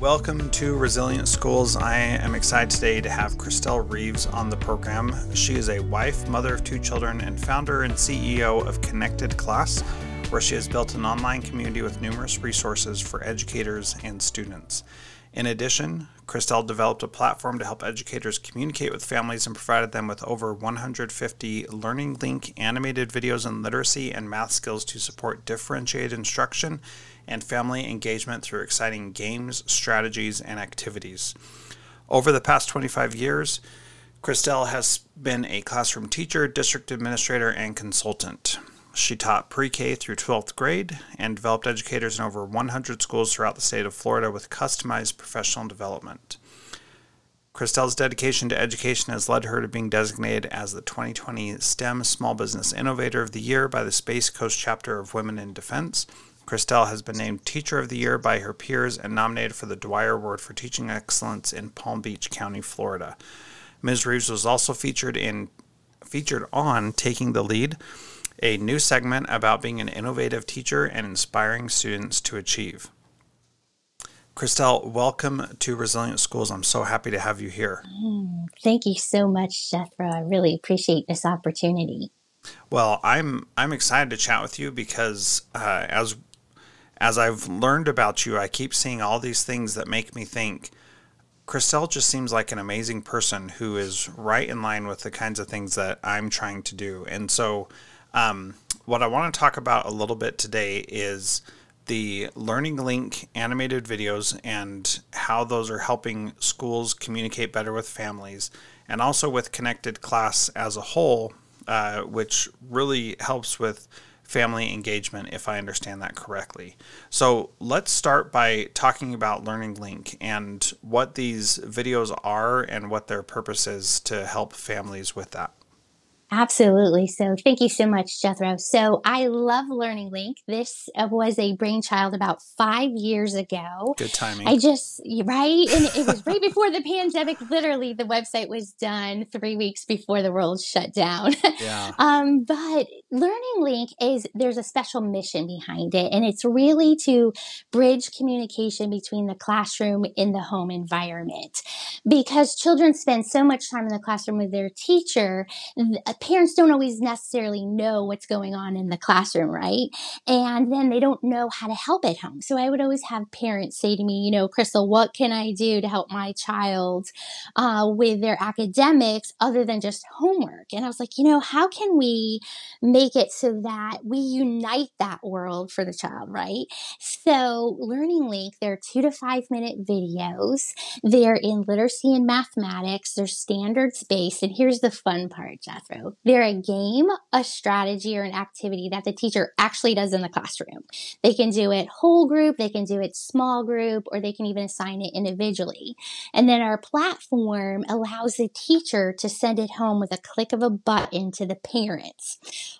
Welcome to Resilient Schools. I am excited today to have Christel Reaves on the program. She is a wife, mother of two children, and founder and CEO of Connected Class, where she has built an online community with numerous resources for educators and students. In addition, Christel developed a platform to help educators communicate with families and provided them with over 150 Learning Link animated videos on literacy and math skills to support differentiated instruction and family engagement through exciting games, strategies, and activities. Over the past 25 years, Christel has been a classroom teacher, district administrator, and consultant. She taught pre-K through 12th grade and developed educators in over 100 schools throughout the state of Florida with customized professional development. Christel's dedication to education has led her to being designated as the 2020 STEM Small Business Innovator of the Year by the Space Coast Chapter of Women in Defense. Christel has been named Teacher of the Year by her peers and nominated for the Dwyer Award for Teaching Excellence in Palm Beach County, Florida. Ms. Reaves was also featured on Taking the Lead, a new segment about being an innovative teacher and inspiring students to achieve. Christel, welcome to Resilient Schools. I'm so happy to have you here. Thank you so much, Jethro. I really appreciate this opportunity. Well, I'm excited to chat with you because as I've learned about you, I keep seeing all these things that make me think, Christel just seems like an amazing person who is right in line with the kinds of things that I'm trying to do. And so what I want to talk about a little bit today is the Learning Link animated videos and how those are helping schools communicate better with families, and also with Connected Class as a whole, which really helps with family engagement, if I understand that correctly. So let's start by talking about Learning Link and what these videos are and what their purpose is to help families with that. Absolutely. So thank you so much, Jethro. So I love Learning Link. This was a brainchild about 5 years ago. Good timing. And it was right before the pandemic. Literally, the website was done 3 weeks before the world shut down. Yeah. But Learning Link there's a special mission behind it, and it's really to bridge communication between the classroom and the home environment. Because children spend so much time in the classroom with their teacher, parents don't always necessarily know what's going on in the classroom, right? And then they don't know how to help at home. So I would always have parents say to me, Christel, what can I do to help my child with their academics other than just homework? And I was like, how can we make it so that we unite that world for the child, right? So Learning Link, they're 2 to 5 minute videos. They're in literacy and mathematics. They're standards-based. And here's the fun part, Jethro. They're a game, a strategy, or an activity that the teacher actually does in the classroom. They can do it whole group, they can do it small group, or they can even assign it individually. And then our platform allows the teacher to send it home with a click of a button to the parents.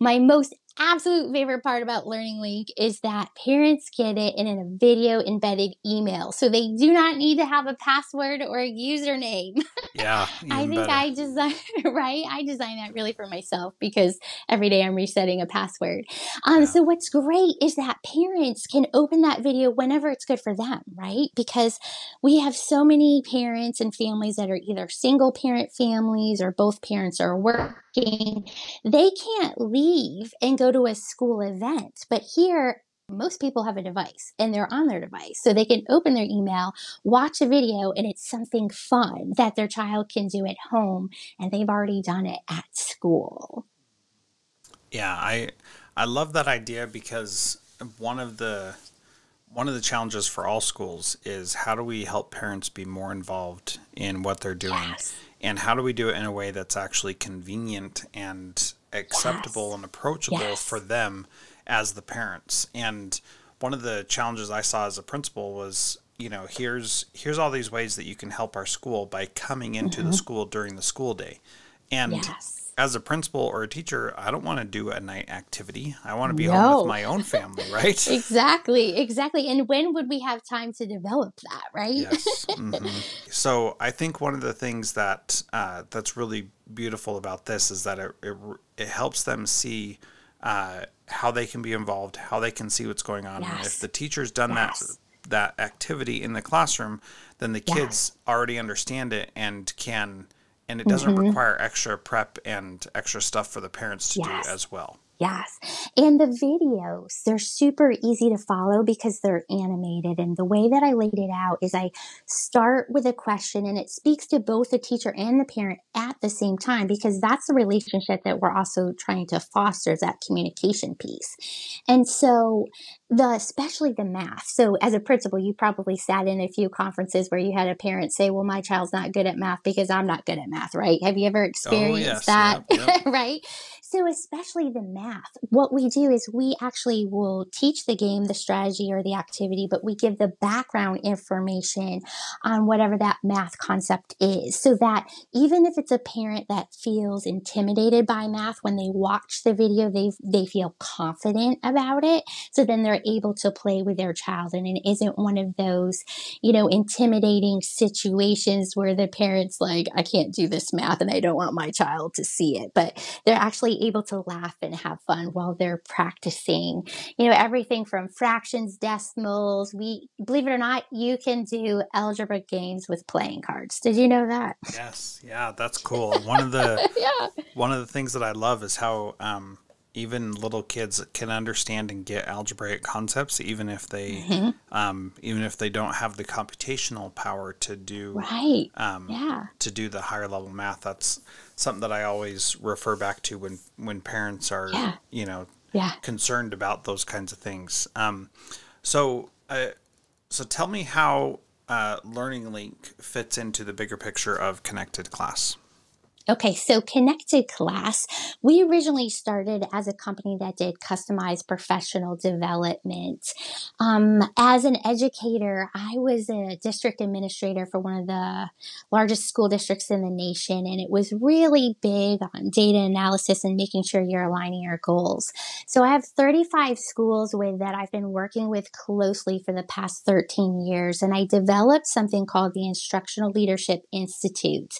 My most absolute favorite part about Learning Link is that parents get it in a video embedded email. So they do not need to have a password or a username. Yeah. I think better. I designed that really for myself because every day I'm resetting a password. So what's great is that parents can open that video whenever it's good for them, right? Because we have so many parents and families that are either single parent families or both parents are working. They can't leave and go to a school event. But here, most people have a device and they're on their device. So they can open their email, watch a video, and it's something fun that their child can do at home. And they've already done it at school. Yeah, I love that idea because one of the challenges for all schools is how do we help parents be more involved in what they're doing? Yes. And how do we do it in a way that's actually convenient and acceptable and approachable for them as the parents? And one of the challenges I saw as a principal was, here's all these ways that you can help our school by coming into the school during the school day. And as a principal or a teacher, I don't want to do a night activity. I want to be home with my own family, right? Exactly. And when would we have time to develop that, right? Yes. Mm-hmm. So I think one of the things that that's really beautiful about this is that it helps them see how they can be involved, how they can see what's going on. And if the teacher's done that that activity in the classroom, then the kids already understand it and can, and it doesn't require extra prep and extra stuff for the parents to do as well. Yes. And the videos, they're super easy to follow because they're animated. And the way that I laid it out is I start with a question, and it speaks to both the teacher and the parent at the same time, because that's the relationship that we're also trying to foster, that communication piece. And so especially the math. So as a principal, you probably sat in a few conferences where you had a parent say, well, my child's not good at math because I'm not good at math, right? Have you ever experienced that? Yep. Right? So especially the math, what we do is we actually will teach the game, the strategy, or the activity, but we give the background information on whatever that math concept is, so that even if it's a parent that feels intimidated by math, when they watch the video, they feel confident about it. So then they're able to play with their child, and it isn't one of those, you know, intimidating situations where the parent's like, I can't do this math and I don't want my child to see it, but they're actually able to laugh and have fun while they're practicing, you know, everything from fractions, decimals. We, believe it or not, you can do algebra games with playing cards. Did you know that? Yes. Yeah. That's cool. One of the, one of the things that I love is how, even little kids can understand and get algebraic concepts, even if they, even if they don't have the computational power to do, to do the higher level math. That's something that I always refer back to when parents are, you know, concerned about those kinds of things. So tell me how Learning Link fits into the bigger picture of Connected Class. Okay, so Connected Class, we originally started as a company that did customized professional development. As an educator, I was a district administrator for one of the largest school districts in the nation, and it was really big on data analysis and making sure you're aligning your goals. So I have 35 schools with that I've been working with closely for the past 13 years, and I developed something called the Instructional Leadership Institute.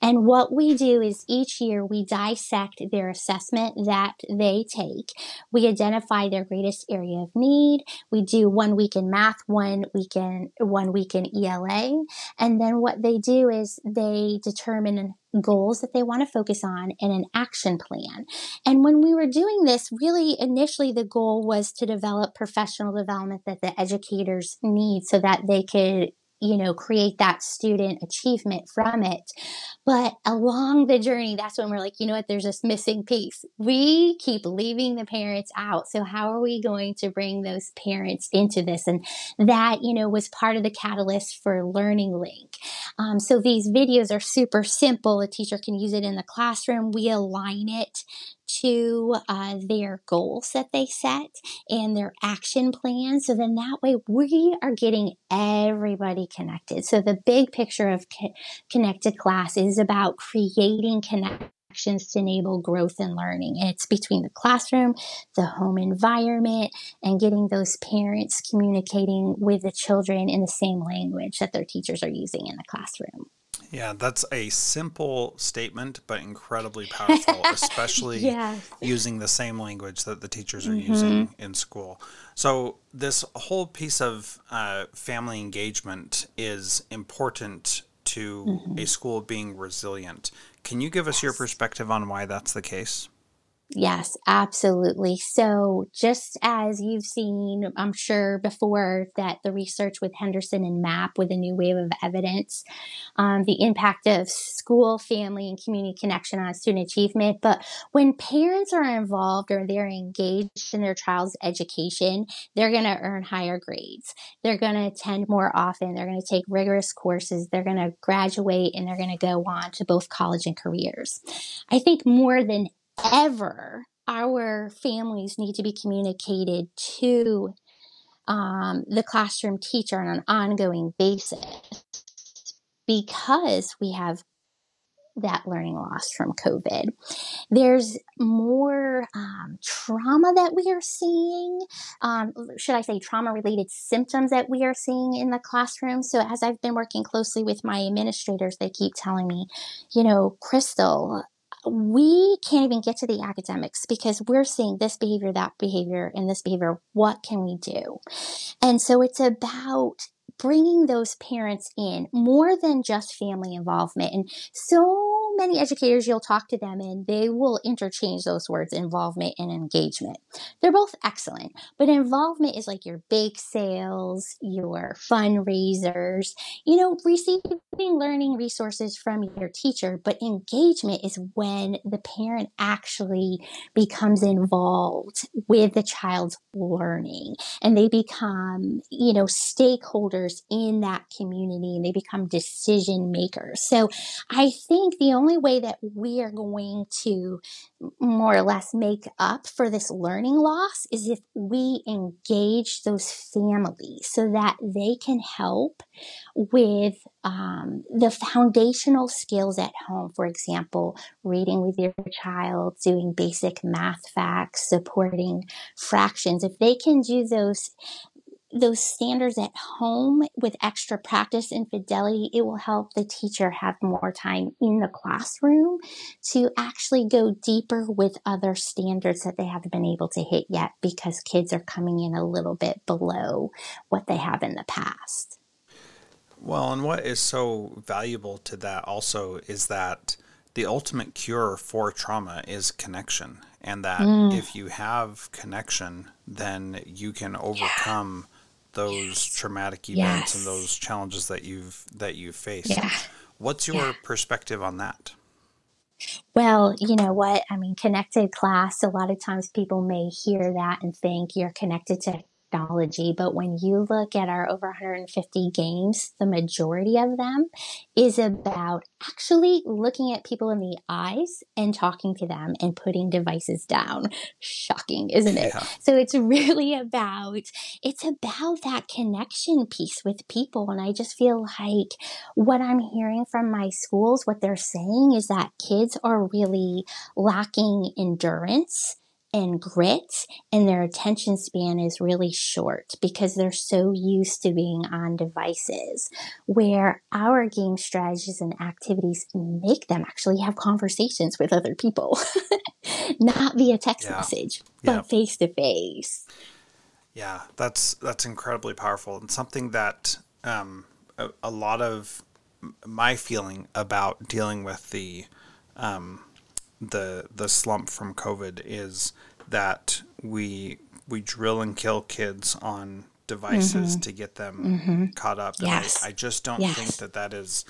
And what we do is each year we dissect their assessment that they take. We identify their greatest area of need. We do 1 week in math, 1 week in, 1 week in ELA. And then what they do is they determine goals that they want to focus on and an action plan. And when we were doing this, really initially the goal was to develop professional development that the educators need so that they could, you know, create that student achievement from it. But along the journey, that's when we're like, you know what, there's this missing piece. We keep leaving the parents out. So how are we going to bring those parents into this? And that, you know, was part of the catalyst for Learning Link. So these videos are super simple. A teacher can use it in the classroom. We align it to their goals that they set and their action plan. So then that way we are getting everybody connected. So the big picture of Connected Class is about creating connections to enable growth and learning. And it's between the classroom, the home environment, and getting those parents communicating with the children in the same language that their teachers are using in the classroom. Yeah, that's a simple statement, but incredibly powerful, especially using the same language that the teachers are using in school. So this whole piece of family engagement is important to a school being resilient. Can you give us your perspective on why that's the case? Yes, absolutely. So just as you've seen, I'm sure before, that the research with Henderson and Mapp with a new wave of evidence, the impact of school, family, and community connection on student achievement. But when parents are involved or they're engaged in their child's education, they're going to earn higher grades. They're going to attend more often. They're going to take rigorous courses. They're going to graduate, and they're going to go on to both college and careers. I think more than ever, our families need to be communicated to the classroom teacher on an ongoing basis, because we have that learning loss from COVID. There's more trauma that we are seeing, should I say trauma-related symptoms that we are seeing in the classroom. So as I've been working closely with my administrators, they keep telling me, you know, Christel, we can't even get to the academics because we're seeing this behavior, that behavior, and this behavior. What can we do? And so it's about bringing those parents in more than just family involvement. And so many educators, you'll talk to them and they will interchange those words, involvement and engagement. They're both excellent, but involvement is like your bake sales, your fundraisers, you know, receiving learning resources from your teacher. But engagement is when the parent actually becomes involved with the child's learning and they become, you know, stakeholders in that community, and they become decision makers. So I think the only way that we are going to more or less make up for this learning loss is if we engage those families so that they can help with the foundational skills at home. For example, reading with your child, doing basic math facts, supporting fractions. If they can do those standards at home with extra practice and fidelity, it will help the teacher have more time in the classroom to actually go deeper with other standards that they haven't been able to hit yet because kids are coming in a little bit below what they have in the past. Well, and what is so valuable to that also is that the ultimate cure for trauma is connection, and that if you have connection, then you can overcome those traumatic events and those challenges that you've faced. Yeah. What's your perspective on that? Well, you know what? I mean, Connected Class, a lot of times people may hear that and think you're connected to technology, but when you look at our over 150 games, the majority of them is about actually looking at people in the eyes and talking to them and putting devices down. Shocking, isn't it? Yeah. So it's really about that connection piece with people. And I just feel like what I'm hearing from my schools, what they're saying is that kids are really lacking endurance and grit, and their attention span is really short because they're so used to being on devices, where our game strategies and activities make them actually have conversations with other people, not via text message, but face to face. Yeah, that's incredibly powerful, and something that a lot of my feeling about dealing with the slump from COVID is that we drill and kill kids on devices to get them caught up. Yes. And I just don't think that is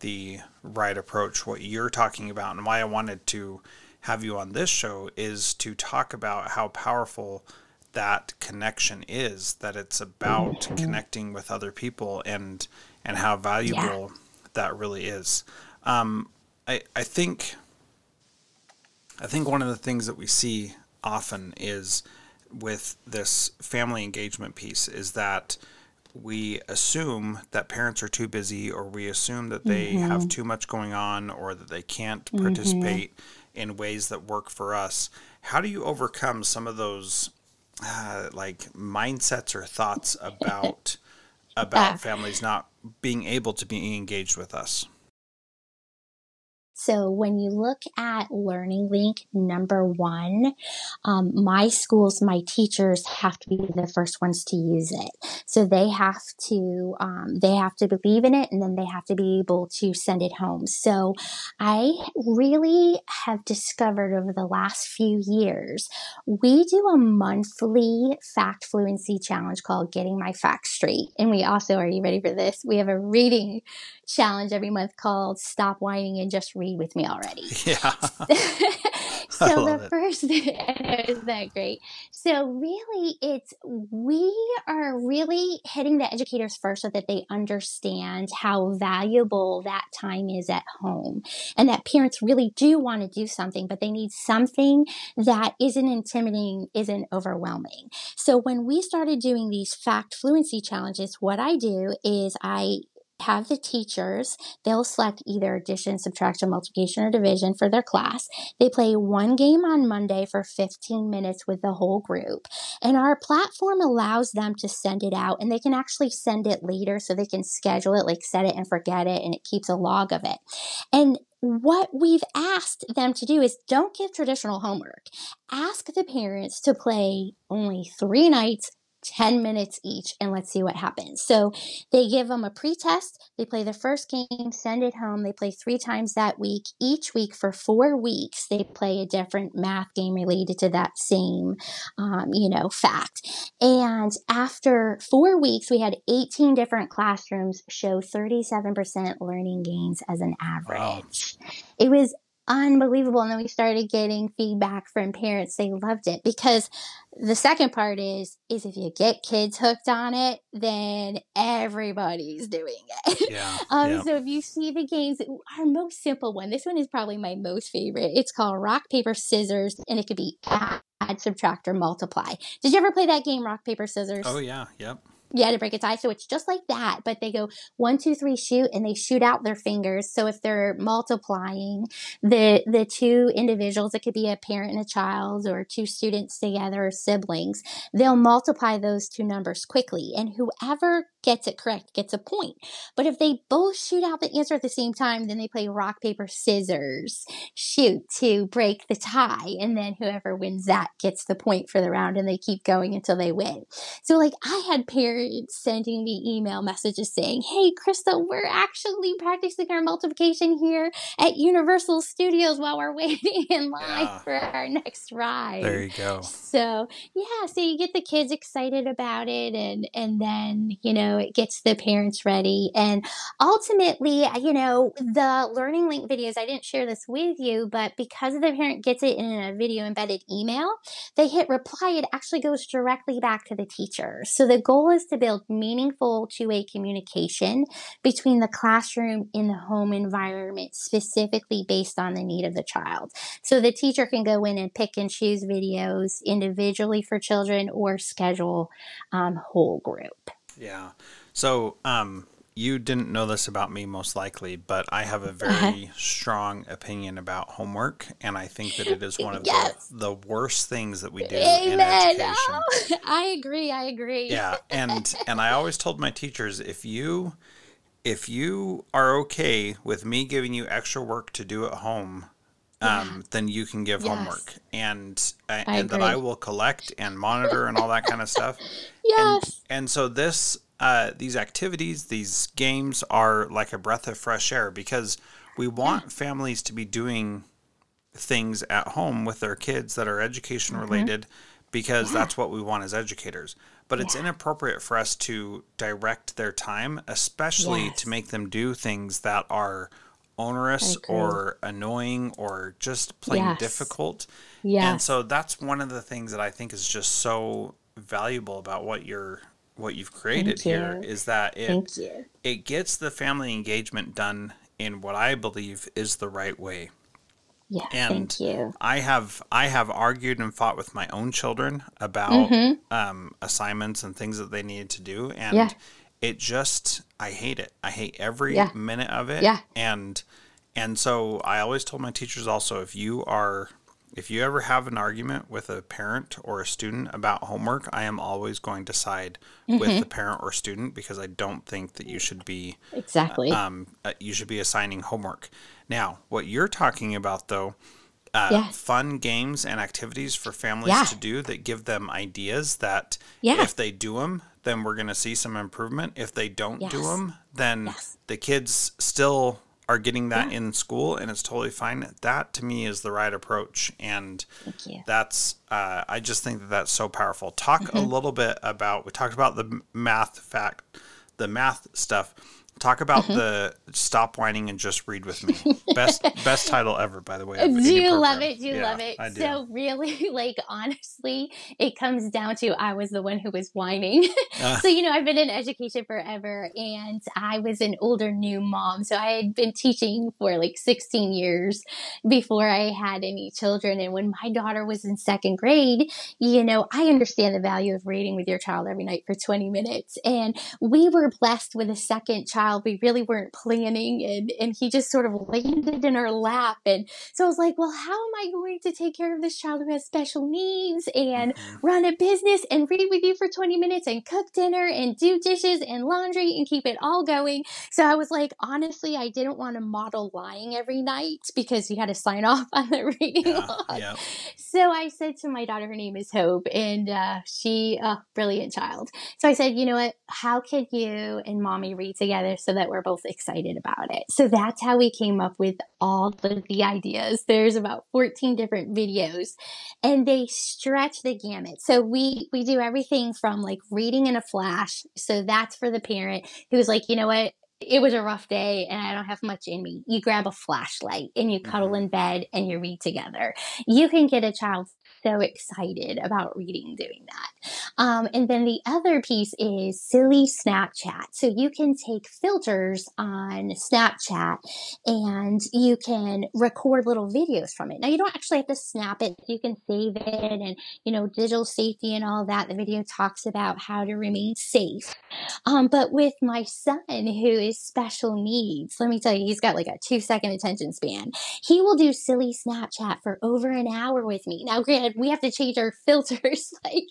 the right approach. What you're talking about, and why I wanted to have you on this show, is to talk about how powerful that connection is, that it's about connecting with other people and how valuable that really is. I think one of the things that we see often is with this family engagement piece is that we assume that parents are too busy, or we assume that they have too much going on, or that they can't participate in ways that work for us. How do you overcome some of those mindsets or thoughts about families not being able to be engaged with us? So when you look at Learning Link, number one, my schools, my teachers have to be the first ones to use it. So they have to believe in it, and then they have to be able to send it home. So I really have discovered over the last few years, we do a monthly fact fluency challenge called Getting My Facts Straight. And we also, are you ready for this? We have a reading challenge every month called Stop Whining and Just Read with Me Already. Yeah. So the first, isn't that great? So really we are really hitting the educators first so that they understand how valuable that time is at home, and that parents really do want to do something, but they need something that isn't intimidating, isn't overwhelming. So when we started doing these fact fluency challenges, what I do is I have the teachers, they'll select either addition, subtraction, multiplication, or division for their class. They play one game on Monday for 15 minutes with the whole group. And our platform allows them to send it out, and they can actually send it later so they can schedule it, like set it and forget it, and it keeps a log of it. And what we've asked them to do is don't give traditional homework. Ask the parents to play only 3 nights, 10 minutes each, and let's see what happens. So they give them a pretest. They play the first game, send it home. They play 3 times that week. Each week for 4 weeks, they play a different math game related to that same, fact. And after 4 weeks, we had 18 different classrooms show 37% learning gains as an average. Wow. It was unbelievable. And then we started getting feedback from parents. They loved it because the second part is if you get kids hooked on it, then everybody's doing it. Yeah, So if you see the games, our most simple one, this one is probably my most favorite. It's called Rock, Paper, Scissors, and it could be add, subtract, or multiply. Did you ever play that game, Rock, Paper, Scissors? Oh, yeah. Yep. Yeah, to break a tie. So it's just like that, but they go 1, 2, 3, shoot, and they shoot out their fingers. So if they're multiplying the two individuals, it could be a parent and a child or 2 students together or siblings, they'll multiply those 2 numbers quickly. And whoever gets it correct gets a point. But if they both shoot out the answer at the same time, then they play rock, paper, scissors, shoot to break the tie. And then whoever wins that gets the point for the round, and they keep going until they win. So like I had parents sending me email messages saying, hey, Christel, we're actually practicing our multiplication here at Universal Studios while we're waiting in line for our next ride. There you go. So, so you get the kids excited about it and then, it gets the parents ready. And ultimately, the Learning Link videos, I didn't share this with you, but because the parent gets it in a video embedded email, they hit reply, it actually goes directly back to the teacher. So the goal is to build meaningful two-way communication between the classroom and the home environment, specifically based on the need of the child. So the teacher can go in and pick and choose videos individually for children or schedule whole group. Yeah. So you didn't know this about me most likely, but I have a very strong opinion about homework. And I think that it is one of the worst things that we do in education. Oh, I agree. Yeah. And I always told my teachers, if you are okay with me giving you extra work to do at home, then you can give homework and that I will collect and monitor and all that kind of stuff. Yes. And so this, these activities, these games are like a breath of fresh air because we want families to be doing things at home with their kids that are education related because that's what we want as educators. But it's inappropriate for us to direct their time, especially to make them do things that are onerous or annoying or just plain difficult. Yeah. And so that's one of the things that I think is just so valuable about what you've created here is that it gets the family engagement done in what I believe is the right way. Yeah, and thank you. I have argued and fought with my own children about assignments and things that they needed to do, and I hate it. I hate every minute of it. Yeah. And so I always told my teachers also, if you ever have an argument with a parent or a student about homework, I am always going to side with the parent or student because I don't think that you should be assigning homework. Now, what you're talking about though, fun games and activities for families to do that give them ideas that if they do them, then we're going to see some improvement. If they don't do them, then the kids still are getting that in school, and it's totally fine. That to me is the right approach. And that's, I just think that that's so powerful. Talk a little bit about, we talked about the math stuff. Talk about the Stop Whining and Just Read with Me. Best title ever, by the way. Do you love it? Do you love it? I do. So really, honestly, it comes down to I was the one who was whining. So, I've been in education forever, and I was an older new mom. So I had been teaching for 16 years before I had any children. And when my daughter was in second grade, I understand the value of reading with your child every night for 20 minutes. And we were blessed with a second child child. We really weren't planning, and he just sort of landed in our lap. And so I was like, well, how am I going to take care of this child who has special needs and run a business and read with you for 20 minutes and cook dinner and do dishes and laundry and keep it all going? So I was like, honestly, I didn't want to model lying every night because you had to sign off on the reading log. Yeah. So I said to my daughter, her name is Hope, and she, brilliant child. So I said, you know what, how could you and mommy read together so that we're both excited about it? So that's how we came up with all of the ideas. There's about 14 different videos, and they stretch the gamut. So we do everything from like reading in a flash. So that's for the parent who's like, you know what, it was a rough day and I don't have much in me. You grab a flashlight and you cuddle in bed and you read together. You can get a child so excited about reading doing that. And then the other piece is silly Snapchat. So you can take filters on Snapchat and you can record little videos from it. Now you don't actually have to snap it. You can save it, and, you know, digital safety and all that. The video talks about how to remain safe. But with my son, who is special needs, let me tell you, he's got like a 2-second attention span. He will do silly Snapchat for over an hour with me. Now, granted, we have to change our filters like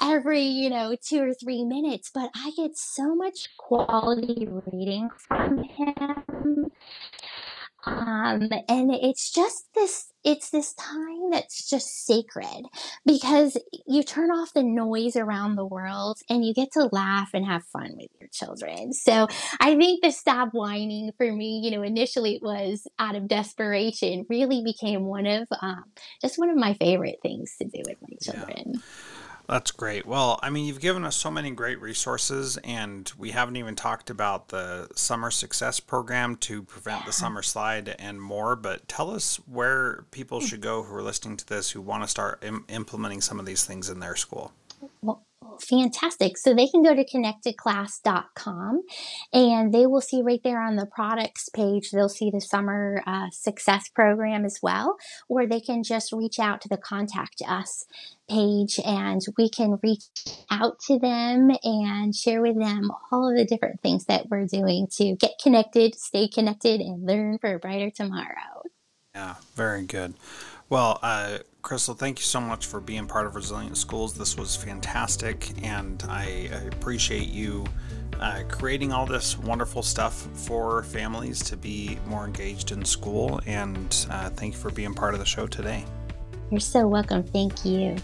every, 2 or 3 minutes, but I get so much quality reading from him. And it's just this, it's this time that's just sacred, because you turn off the noise around the world and you get to laugh and have fun with your children. So I think the Stop Whining for me, initially it was out of desperation, really became one of, just one of my favorite things to do with my children. Yeah. That's great. Well, I mean, you've given us so many great resources, and we haven't even talked about the Summer Success Program to prevent the summer slide and more, but tell us where people should go who are listening to this, who want to start implementing some of these things in their school. Well, fantastic. So they can go to connectedclass.com, and they will see right there on the products page, they'll see the Summer Success Program as well, or they can just reach out to the Contact Us page, and we can reach out to them and share with them all of the different things that we're doing to get connected, stay connected, and learn for a brighter tomorrow. Yeah, very good. Well, Christel, thank you so much for being part of Resilient Schools. This was fantastic, and I appreciate you creating all this wonderful stuff for families to be more engaged in school, and thank you for being part of the show today. You're so welcome. Thank you.